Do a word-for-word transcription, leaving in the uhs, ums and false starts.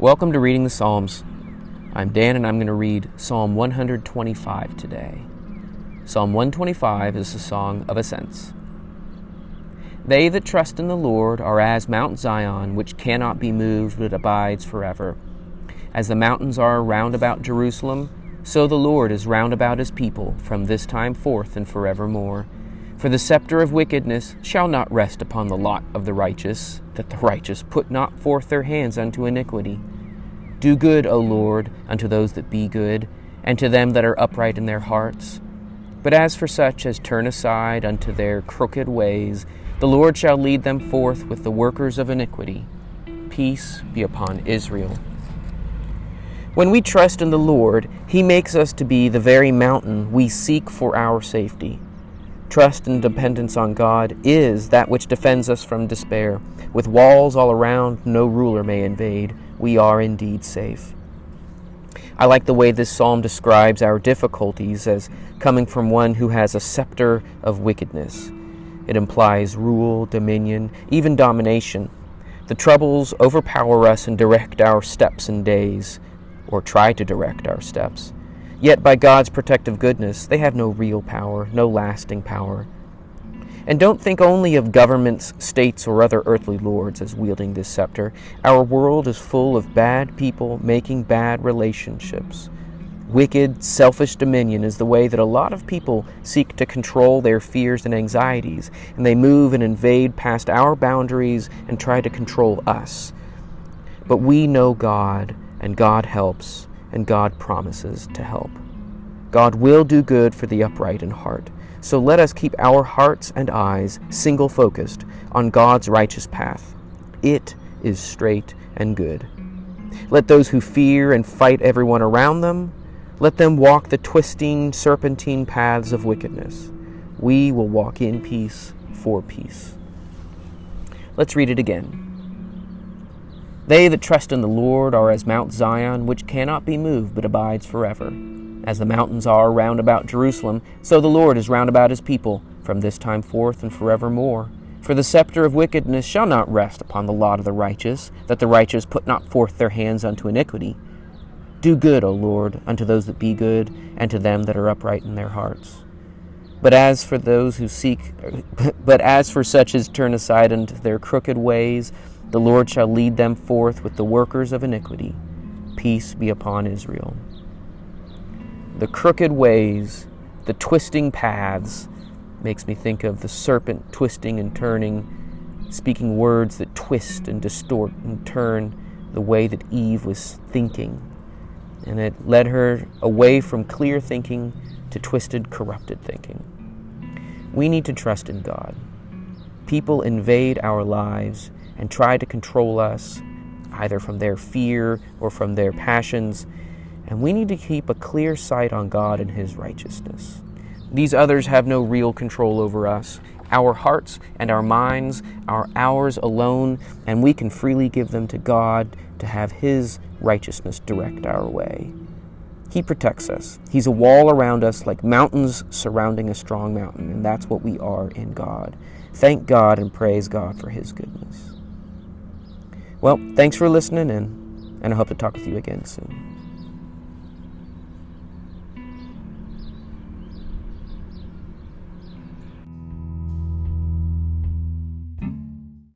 Welcome to Reading the Psalms. I'm Dan and I'm going to read Psalm one twenty-five today. Psalm one twenty-five is the Song of Ascents. They that trust in the Lord are as Mount Zion, which cannot be moved, but abides forever. As the mountains are round about Jerusalem, so the Lord is round about his people from this time forth and forevermore. For the scepter of wickedness shall not rest upon the lot of the righteous, that the righteous put not forth their hands unto iniquity. Do good, O Lord, unto those that be good, and to them that are upright in their hearts. But as for such as turn aside unto their crooked ways, the Lord shall lead them forth with the workers of iniquity. Peace be upon Israel. When we trust in the Lord, he makes us to be the very mountain we seek for our safety. Trust and dependence on God is that which defends us from despair. With walls all around, no ruler may invade. We are indeed safe. I like the way this psalm describes our difficulties as coming from one who has a scepter of wickedness. It implies rule, dominion, even domination. The troubles overpower us and direct our steps and days, or try to direct our steps. Yet by God's protective goodness, they have no real power, no lasting power. And don't think only of governments, states, or other earthly lords as wielding this scepter. Our world is full of bad people making bad relationships. Wicked, selfish dominion is the way that a lot of people seek to control their fears and anxieties, and they move and invade past our boundaries and try to control us. But we know God, and God helps. And God promises to help. God will do good for the upright in heart. So let us keep our hearts and eyes single-focused on God's righteous path. It is straight and good. Let those who fear and fight everyone around them, let them walk the twisting, serpentine paths of wickedness. We will walk in peace for peace. Let's read it again. They that trust in the Lord are as Mount Zion, which cannot be moved, but abides forever. As the mountains are round about Jerusalem, so the Lord is round about his people, from this time forth and forevermore. For the scepter of wickedness shall not rest upon the lot of the righteous, that the righteous put not forth their hands unto iniquity. Do good, O Lord, unto those that be good, and to them that are upright in their hearts. But as for those who seek, but as for such as turn aside unto their crooked ways, the Lord shall lead them forth with the workers of iniquity. Peace be upon Israel. The crooked ways, the twisting paths, makes me think of the serpent twisting and turning, speaking words that twist and distort and turn the way that Eve was thinking. And it led her away from clear thinking to twisted, corrupted thinking. We need to trust in God. People invade our lives and try to control us, either from their fear or from their passions, and we need to keep a clear sight on God and his righteousness. These others have no real control over us. Our hearts and our minds are ours alone, and we can freely give them to God to have his righteousness direct our way. He protects us. He's a wall around us like mountains surrounding a strong mountain, and that's what we are in God. Thank God and praise God for his goodness. Well, thanks for listening in, and I hope to talk with you again soon.